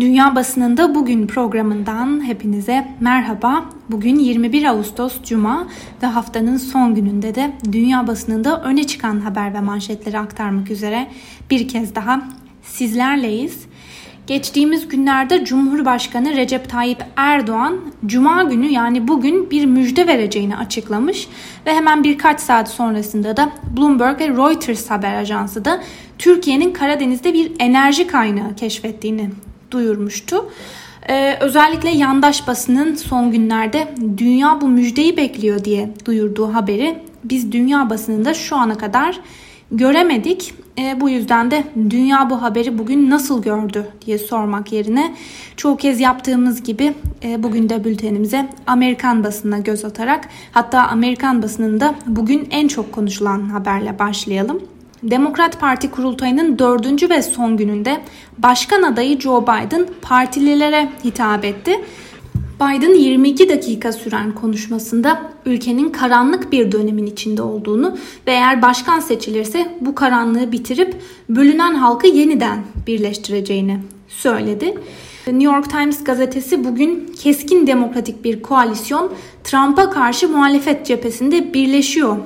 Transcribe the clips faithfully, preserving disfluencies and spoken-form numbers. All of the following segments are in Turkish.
Dünya Basınında Bugün programından hepinize merhaba. Bugün yirmi bir Ağustos Cuma ve haftanın son gününde de Dünya Basınında öne çıkan haber ve manşetleri aktarmak üzere bir kez daha sizlerleyiz. Geçtiğimiz günlerde Cumhurbaşkanı Recep Tayyip Erdoğan Cuma günü yani bugün bir müjde vereceğini açıklamış ve hemen birkaç saat sonrasında da Bloomberg ve Reuters haber ajansı da Türkiye'nin Karadeniz'de bir enerji kaynağı keşfettiğini duyurmuştu. Ee, özellikle yandaş basının son günlerde dünya bu müjdeyi bekliyor diye duyurduğu haberi biz dünya basınında şu ana kadar göremedik. E, bu yüzden de dünya bu haberi bugün nasıl gördü diye sormak yerine çoğu kez yaptığımız gibi e, bugün de bültenimize Amerikan basınına göz atarak, hatta Amerikan basınında bugün en çok konuşulan haberle başlayalım. Demokrat Parti kurultayının dördüncü ve son gününde başkan adayı Joe Biden partililere hitap etti. Biden yirmi iki dakika süren konuşmasında ülkenin karanlık bir dönemin içinde olduğunu ve eğer başkan seçilirse bu karanlığı bitirip bölünen halkı yeniden birleştireceğini söyledi. The New York Times gazetesi bugün keskin demokratik bir koalisyon Trump'a karşı muhalefet cephesinde birleşiyor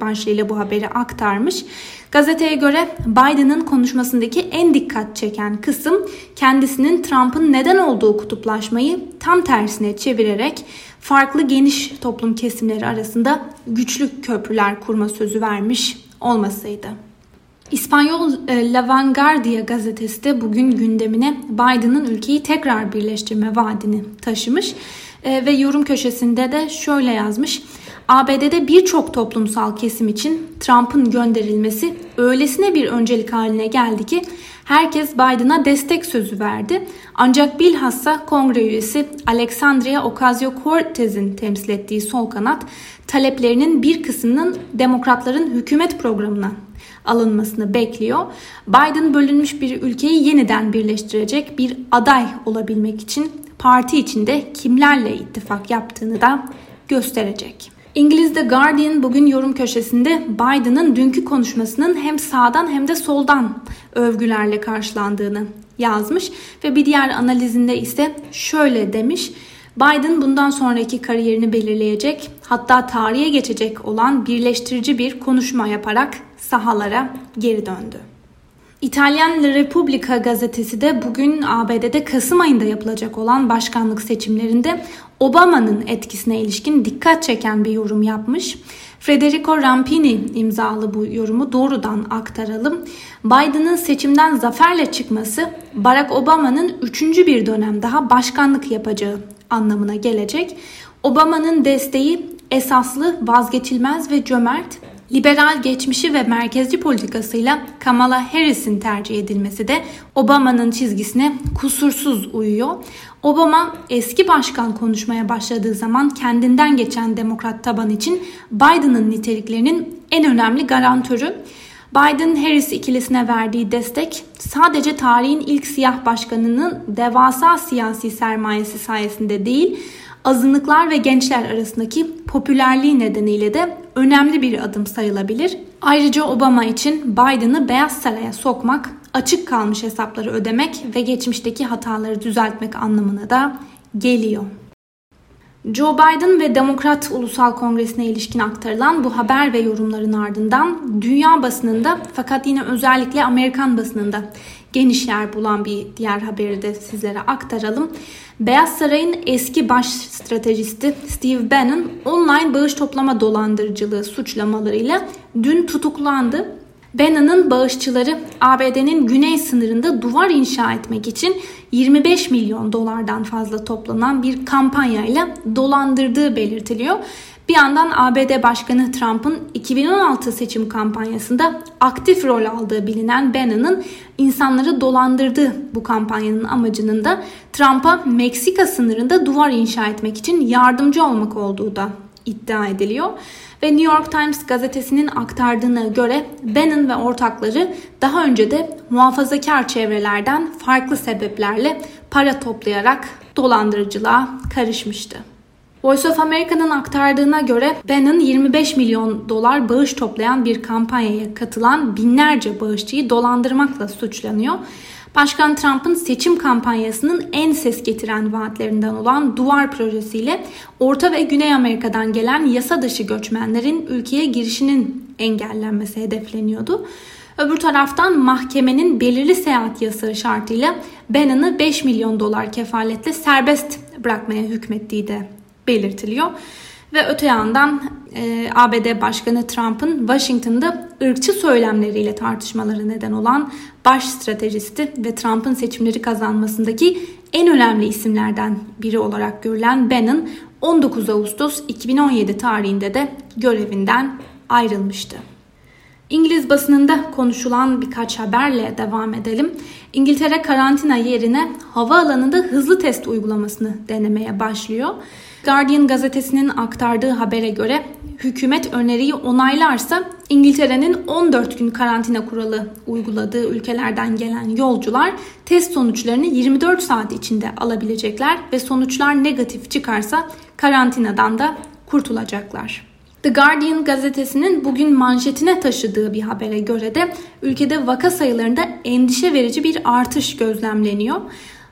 başlığıyla bu haberi aktarmış. Gazeteye göre Biden'ın konuşmasındaki en dikkat çeken kısım kendisinin Trump'ın neden olduğu kutuplaşmayı tam tersine çevirerek farklı geniş toplum kesimleri arasında güçlü köprüler kurma sözü vermiş olmasıydı. İspanyol La Vanguardia gazetesi de bugün gündemine Biden'ın ülkeyi tekrar birleştirme vaadini taşımış ve yorum köşesinde de şöyle yazmış. A B D'de birçok toplumsal kesim için Trump'ın gönderilmesi öylesine bir öncelik haline geldi ki herkes Biden'a destek sözü verdi. Ancak bilhassa Kongre üyesi Alexandria Ocasio-Cortez'in temsil ettiği sol kanat taleplerinin bir kısmının demokratların hükümet programına alınmasını bekliyor. Biden bölünmüş bir ülkeyi yeniden birleştirecek bir aday olabilmek için parti içinde kimlerle ittifak yaptığını da gösterecek. İngiliz The Guardian bugün yorum köşesinde Biden'ın dünkü konuşmasının hem sağdan hem de soldan övgülerle karşılandığını yazmış ve bir diğer analizinde ise şöyle demiş. Biden bundan sonraki kariyerini belirleyecek, hatta tarihe geçecek olan birleştirici bir konuşma yaparak sahalara geri döndü. İtalyan La Repubblica gazetesi de bugün A B D'de Kasım ayında yapılacak olan başkanlık seçimlerinde Obama'nın etkisine ilişkin dikkat çeken bir yorum yapmış. Federico Rampini imzalı bu yorumu doğrudan aktaralım. Biden'ın seçimden zaferle çıkması Barack Obama'nın üçüncü bir dönem daha başkanlık yapacağı anlamına gelecek. Obama'nın desteği esaslı, vazgeçilmez ve cömert, liberal geçmişi ve merkezci politikasıyla Kamala Harris'in tercih edilmesi de Obama'nın çizgisine kusursuz uyuyor. Obama eski başkan konuşmaya başladığı zaman kendinden geçen demokrat taban için Biden'ın niteliklerinin en önemli garantörü. Biden-Harris ikilisine verdiği destek sadece tarihin ilk siyah başkanının devasa siyasi sermayesi sayesinde değil, azınlıklar ve gençler arasındaki popülerliği nedeniyle de önemli bir adım sayılabilir. Ayrıca Obama için Biden'ı Beyaz Saray'a sokmak, açık kalmış hesapları ödemek ve geçmişteki hataları düzeltmek anlamına da geliyor. Joe Biden ve Demokrat Ulusal Kongresi'ne ilişkin aktarılan bu haber ve yorumların ardından dünya basınında fakat yine özellikle Amerikan basınında geniş yer bulan bir diğer haberi de sizlere aktaralım. Beyaz Saray'ın eski baş stratejisti Steve Bannon online bağış toplama dolandırıcılığı suçlamalarıyla dün tutuklandı. Bannon'ın bağışçıları A B D'nin güney sınırında duvar inşa etmek için yirmi beş milyon dolardan fazla toplanan bir kampanyayla dolandırdığı belirtiliyor. Bir yandan A B D Başkanı Trump'ın iki bin on altı seçim kampanyasında aktif rol aldığı bilinen Bannon'ın insanları dolandırdığı bu kampanyanın amacının da Trump'a Meksika sınırında duvar inşa etmek için yardımcı olmak olduğu da iddia ediliyor. Ve New York Times gazetesinin aktardığına göre Bannon ve ortakları daha önce de muhafazakar çevrelerden farklı sebeplerle para toplayarak dolandırıcılığa karışmıştı. Voice of America'nın aktardığına göre Bannon yirmi beş milyon dolar bağış toplayan bir kampanyaya katılan binlerce bağışçıyı dolandırmakla suçlanıyor. Başkan Trump'ın seçim kampanyasının en ses getiren vaatlerinden olan Duvar projesiyle Orta ve Güney Amerika'dan gelen yasa dışı göçmenlerin ülkeye girişinin engellenmesi hedefleniyordu. Öbür taraftan mahkemenin belirli seyahat yasağı şartıyla Bannon'ı beş milyon dolar kefaletle serbest bırakmaya hükmettiği de belirtiliyor. Ve öte yandan e, A B D Başkanı Trump'ın Washington'da ırkçı söylemleriyle tartışmaları neden olan baş stratejisti ve Trump'ın seçimleri kazanmasındaki en önemli isimlerden biri olarak görülen Bannon, on dokuz Ağustos iki bin on yedi tarihinde de görevinden ayrılmıştı. İngiliz basınında konuşulan birkaç haberle devam edelim. İngiltere karantina yerine havaalanında hızlı test uygulamasını denemeye başlıyor. Guardian gazetesinin aktardığı habere göre hükümet öneriyi onaylarsa İngiltere'nin on dört gün karantina kuralı uyguladığı ülkelerden gelen yolcular test sonuçlarını yirmi dört saat içinde alabilecekler ve sonuçlar negatif çıkarsa karantinadan da kurtulacaklar. The Guardian gazetesinin bugün manşetine taşıdığı bir habere göre de ülkede vaka sayılarında endişe verici bir artış gözlemleniyor.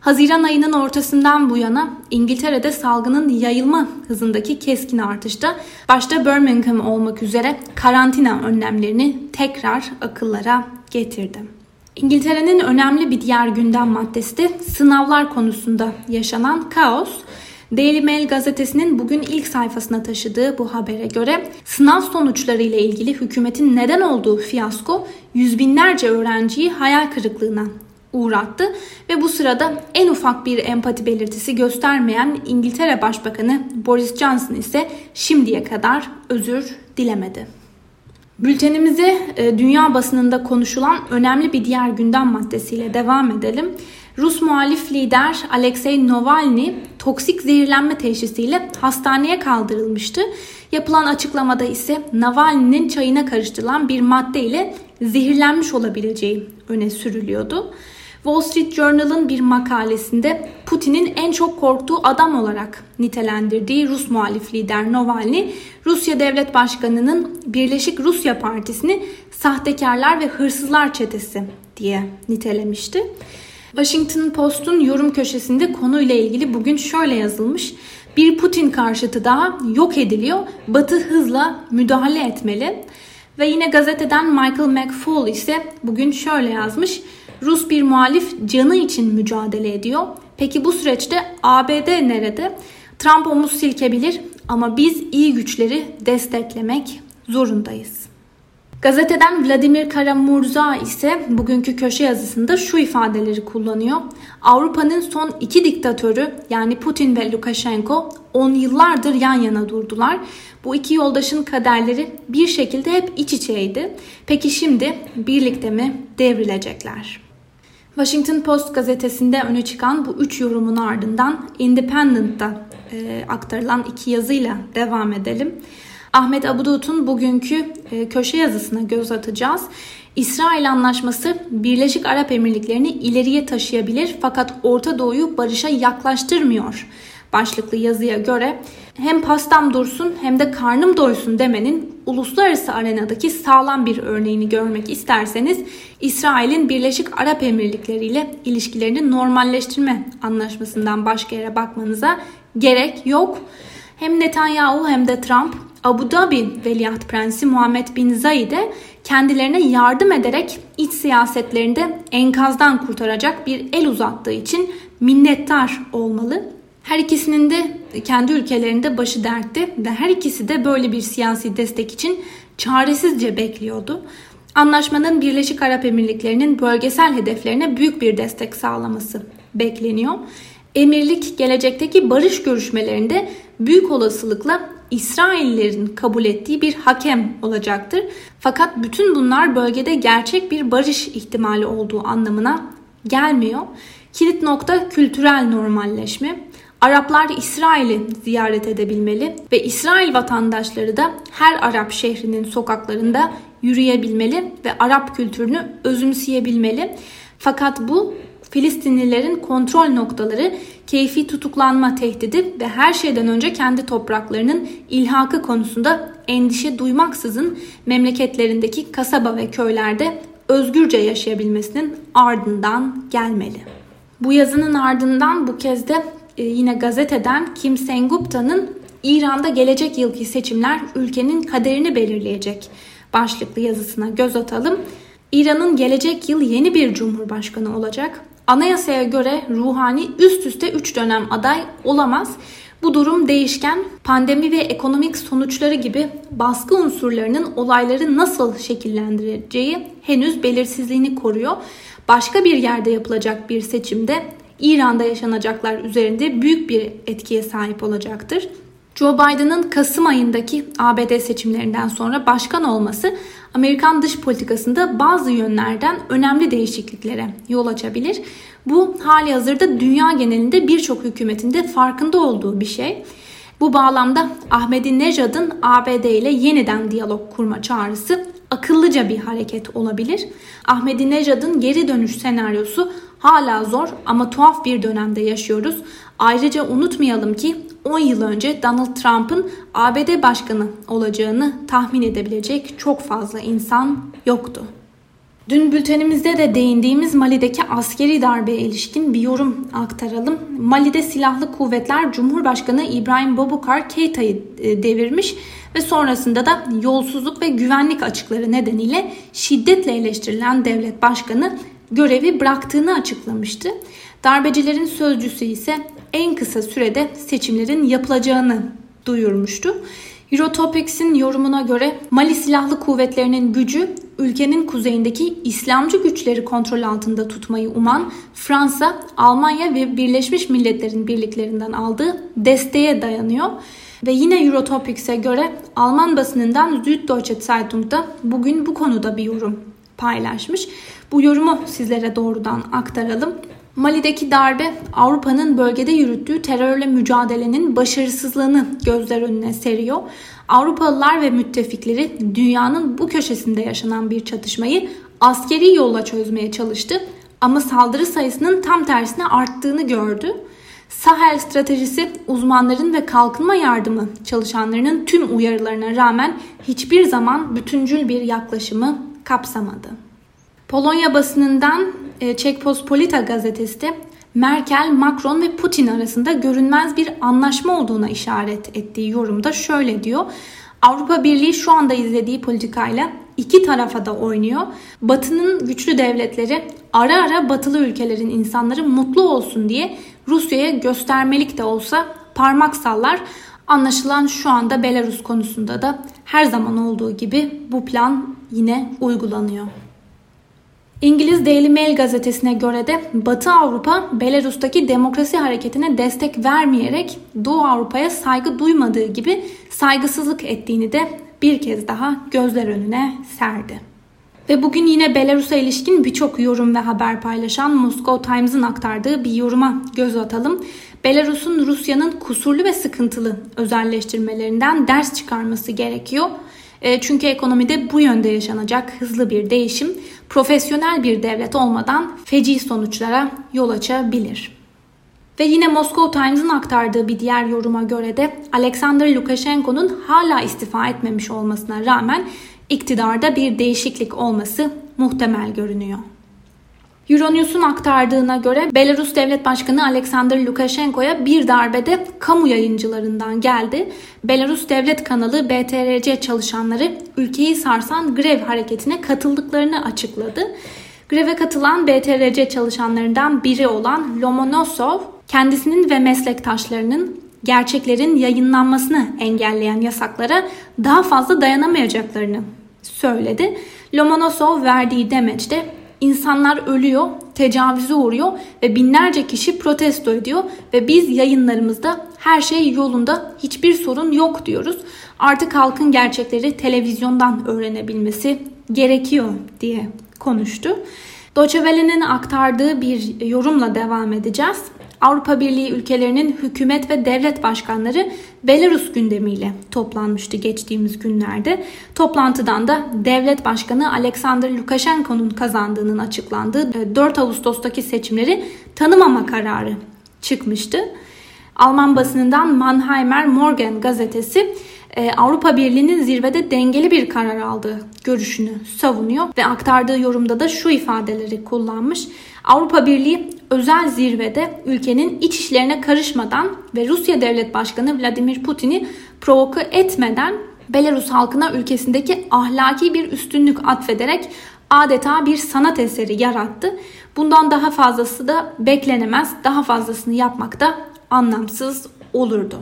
Haziran ayının ortasından bu yana İngiltere'de salgının yayılma hızındaki keskin artışta başta Birmingham olmak üzere karantina önlemlerini tekrar akıllara getirdi. İngiltere'nin önemli bir diğer gündem maddesi de sınavlar konusunda yaşanan kaos. Daily Mail gazetesinin bugün ilk sayfasına taşıdığı bu habere göre sınav sonuçları ile ilgili hükümetin neden olduğu fiyasko yüz binlerce öğrenciyi hayal kırıklığına uğrattı ve bu sırada en ufak bir empati belirtisi göstermeyen İngiltere Başbakanı Boris Johnson ise şimdiye kadar özür dilemedi. Bültenimize dünya basınında konuşulan önemli bir diğer gündem maddesiyle devam edelim. Rus muhalif lider Alexei Navalny toksik zehirlenme teşhisiyle hastaneye kaldırılmıştı. Yapılan açıklamada ise Navalny'nin çayına karıştırılan bir madde ile zehirlenmiş olabileceği öne sürülüyordu. Wall Street Journal'ın bir makalesinde Putin'in en çok korktuğu adam olarak nitelendirdiği Rus muhalif lider Navalny, Rusya Devlet Başkanı'nın Birleşik Rusya Partisi'ni sahtekarlar ve hırsızlar çetesi diye nitelemişti. Washington Post'un yorum köşesinde konuyla ilgili bugün şöyle yazılmış: "Bir Putin karşıtı daha yok ediliyor, Batı hızla müdahale etmeli." Ve yine gazeteden Michael McFaul ise bugün şöyle yazmış: "Rus bir muhalif canı için mücadele ediyor. Peki bu süreçte A B D nerede? Trump omuz silkebilir ama biz iyi güçleri desteklemek zorundayız." Gazeteden Vladimir Karamurza ise bugünkü köşe yazısında şu ifadeleri kullanıyor: "Avrupa'nın son iki diktatörü yani Putin ve Lukashenko on yıllardır yan yana durdular. Bu iki yoldaşın kaderleri bir şekilde hep iç içeydi. Peki şimdi birlikte mi devrilecekler?" Washington Post gazetesinde öne çıkan bu üç yorumun ardından Independent'ta e, aktarılan iki yazıyla devam edelim. Ahmet Abudut'un bugünkü köşe yazısına göz atacağız. İsrail anlaşması Birleşik Arap Emirlikleri'ni ileriye taşıyabilir fakat Orta Doğu'yu barışa yaklaştırmıyor başlıklı yazıya göre hem pastam dursun hem de karnım doysun demenin uluslararası arenadaki sağlam bir örneğini görmek isterseniz İsrail'in Birleşik Arap Emirlikleri ile ilişkilerini normalleştirme anlaşmasından başka yere bakmanıza gerek yok. Hem Netanyahu hem de Trump Abu Dhabi Veliaht Prensi Muhammed bin Zayed'e kendilerine yardım ederek iç siyasetlerinde enkazdan kurtaracak bir el uzattığı için minnettar olmalı. Her ikisinin de kendi ülkelerinde başı dertte ve her ikisi de böyle bir siyasi destek için çaresizce bekliyordu. Anlaşmanın Birleşik Arap Emirlikleri'nin bölgesel hedeflerine büyük bir destek sağlaması bekleniyor. Emirlik gelecekteki barış görüşmelerinde büyük olasılıkla İsraillerin kabul ettiği bir hakem olacaktır. Fakat bütün bunlar bölgede gerçek bir barış ihtimali olduğu anlamına gelmiyor. Kilit nokta kültürel normalleşme. Araplar İsrail'i ziyaret edebilmeli ve İsrail vatandaşları da her Arap şehrinin sokaklarında yürüyebilmeli ve Arap kültürünü özümseyebilmeli. Fakat bu Filistinlilerin kontrol noktaları, keyfi tutuklanma tehdidi ve her şeyden önce kendi topraklarının ilhakı konusunda endişe duymaksızın memleketlerindeki kasaba ve köylerde özgürce yaşayabilmesinin ardından gelmeli. Bu yazının ardından bu kez de yine gazeteden Kim Sengupta'nın İran'da gelecek yılki seçimler ülkenin kaderini belirleyecek başlıklı yazısına göz atalım. İran'ın gelecek yıl yeni bir cumhurbaşkanı olacak. Anayasaya göre Ruhani üst üste üç dönem aday olamaz. Bu durum değişken, pandemi ve ekonomik sonuçları gibi baskı unsurlarının olayları nasıl şekillendireceği henüz belirsizliğini koruyor. Başka bir yerde yapılacak bir seçimde İran'da yaşanacaklar üzerinde büyük bir etkiye sahip olacaktır. Joe Biden'ın Kasım ayındaki A B D seçimlerinden sonra başkan olması Amerikan dış politikasında bazı yönlerden önemli değişikliklere yol açabilir. Bu halihazırda dünya genelinde birçok hükümetin de farkında olduğu bir şey. Bu bağlamda Ahmedinejad'ın A B D ile yeniden diyalog kurma çağrısı akıllıca bir hareket olabilir. Ahmedinejad'ın geri dönüş senaryosu hala zor ama tuhaf bir dönemde yaşıyoruz. Ayrıca unutmayalım ki on yıl önce Donald Trump'ın A B D başkanı olacağını tahmin edebilecek çok fazla insan yoktu. Dün bültenimizde de değindiğimiz Mali'deki askeri darbeye ilişkin bir yorum aktaralım. Mali'de silahlı kuvvetler Cumhurbaşkanı İbrahim Boubacar Keita'yı devirmiş ve sonrasında da yolsuzluk ve güvenlik açıkları nedeniyle şiddetle eleştirilen devlet başkanı görevi bıraktığını açıklamıştı. Darbecilerin sözcüsü ise en kısa sürede seçimlerin yapılacağını duyurmuştu. Eurotopics'in yorumuna göre Mali Silahlı Kuvvetleri'nin gücü ülkenin kuzeyindeki İslamcı güçleri kontrol altında tutmayı uman Fransa, Almanya ve Birleşmiş Milletler'in birliklerinden aldığı desteğe dayanıyor. Ve yine Eurotopics'e göre Alman basınından Süddeutsche Zeitung'da bugün bu konuda bir yorum paylaşmış. Bu yorumu sizlere doğrudan aktaralım. Mali'deki darbe Avrupa'nın bölgede yürüttüğü terörle mücadelenin başarısızlığını gözler önüne seriyor. Avrupalılar ve müttefikleri dünyanın bu köşesinde yaşanan bir çatışmayı askeri yolla çözmeye çalıştı ama saldırı sayısının tam tersine arttığını gördü. Sahel stratejisi uzmanların ve kalkınma yardımı çalışanlarının tüm uyarılarına rağmen hiçbir zaman bütüncül bir yaklaşımı kapsamadı. Polonya basınından Çek Post Polita gazetesi de Merkel, Macron ve Putin arasında görünmez bir anlaşma olduğuna işaret ettiği yorumda şöyle diyor. Avrupa Birliği şu anda izlediği politikayla iki tarafa da oynuyor. Batı'nın güçlü devletleri ara ara batılı ülkelerin insanları mutlu olsun diye Rusya'ya göstermelik de olsa parmak sallar. Anlaşılan şu anda Belarus konusunda da her zaman olduğu gibi bu plan yine uygulanıyor. İngiliz Daily Mail gazetesine göre de Batı Avrupa, Belarus'taki demokrasi hareketine destek vermeyerek Doğu Avrupa'ya saygı duymadığı gibi saygısızlık ettiğini de bir kez daha gözler önüne serdi. Ve bugün yine Belarus'a ilişkin birçok yorum ve haber paylaşan Moscow Times'ın aktardığı bir yoruma göz atalım. Belarus'un Rusya'nın kusurlu ve sıkıntılı özelleştirmelerinden ders çıkarması gerekiyor. Çünkü ekonomide bu yönde yaşanacak hızlı bir değişim profesyonel bir devlet olmadan feci sonuçlara yol açabilir. Ve yine Moscow Times'ın aktardığı bir diğer yoruma göre de Alexander Lukashenko'nun hala istifa etmemiş olmasına rağmen iktidarda bir değişiklik olması muhtemel görünüyor. Euronews'un aktardığına göre Belarus Devlet Başkanı Alexander Lukashenko'ya bir darbede kamu yayıncılarından geldi. Belarus Devlet Kanalı B T R C çalışanları ülkeyi sarsan grev hareketine katıldıklarını açıkladı. Greve katılan B T R C çalışanlarından biri olan Lomonosov, kendisinin ve meslektaşlarının gerçeklerin yayınlanmasını engelleyen yasaklara daha fazla dayanamayacaklarını söyledi. Lomonosov verdiği demeçte, İnsanlar ölüyor, tecavüze uğruyor ve binlerce kişi protesto ediyor ve biz yayınlarımızda her şey yolunda, hiçbir sorun yok diyoruz. Artık halkın gerçekleri televizyondan öğrenebilmesi gerekiyor diye konuştu. Deutsche Welle'nin aktardığı bir yorumla devam edeceğiz. Avrupa Birliği ülkelerinin hükümet ve devlet başkanları Belarus gündemiyle toplanmıştı geçtiğimiz günlerde. Toplantıdan da devlet başkanı Alexander Lukashenko'nun kazandığının açıklandığı dört Ağustos'taki seçimleri tanımama kararı çıkmıştı. Alman basınından Mannheimer Morgen gazetesi Avrupa Birliği'nin zirvede dengeli bir karar aldığı görüşünü savunuyor ve aktardığı yorumda da şu ifadeleri kullanmış. Avrupa Birliği özel zirvede ülkenin iç işlerine karışmadan ve Rusya Devlet Başkanı Vladimir Putin'i provoke etmeden Belarus halkına ülkesindeki ahlaki bir üstünlük atfederek adeta bir sanat eseri yarattı. Bundan daha fazlası da beklenemez, daha fazlasını yapmak da anlamsız olurdu.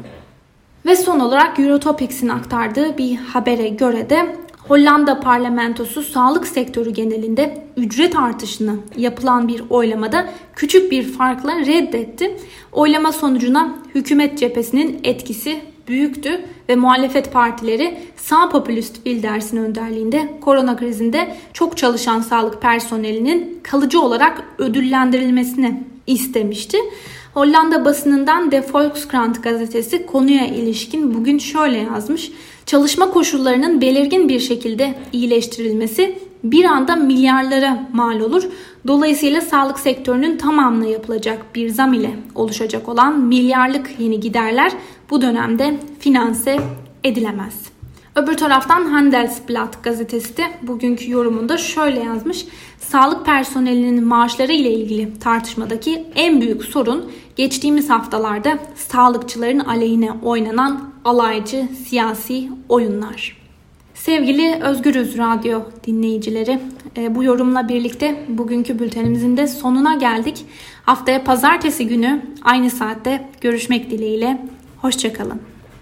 Ve son olarak Eurotopics'in aktardığı bir habere göre de Hollanda parlamentosu sağlık sektörü genelinde ücret artışını yapılan bir oylamada küçük bir farkla reddetti. Oylama sonucuna hükümet cephesinin etkisi büyüktü ve muhalefet partileri sağ popülist Wilders'in önderliğinde korona krizinde çok çalışan sağlık personelinin kalıcı olarak ödüllendirilmesini istemişti. Hollanda basınından De Volkskrant gazetesi konuya ilişkin bugün şöyle yazmış. Çalışma koşullarının belirgin bir şekilde iyileştirilmesi bir anda milyarlara mal olur. Dolayısıyla sağlık sektörünün tamamına yapılacak bir zam ile oluşacak olan milyarlık yeni giderler bu dönemde finanse edilemez. Öbür taraftan Handelsblatt gazetesi de bugünkü yorumunda şöyle yazmış. Sağlık personelinin maaşları ile ilgili tartışmadaki en büyük sorun geçtiğimiz haftalarda sağlıkçıların aleyhine oynanan alaycı siyasi oyunlar. Sevgili Özgürüz Radyo dinleyicileri, bu yorumla birlikte bugünkü bültenimizin de sonuna geldik. Haftaya pazartesi günü aynı saatte görüşmek dileğiyle. Hoşça kalın.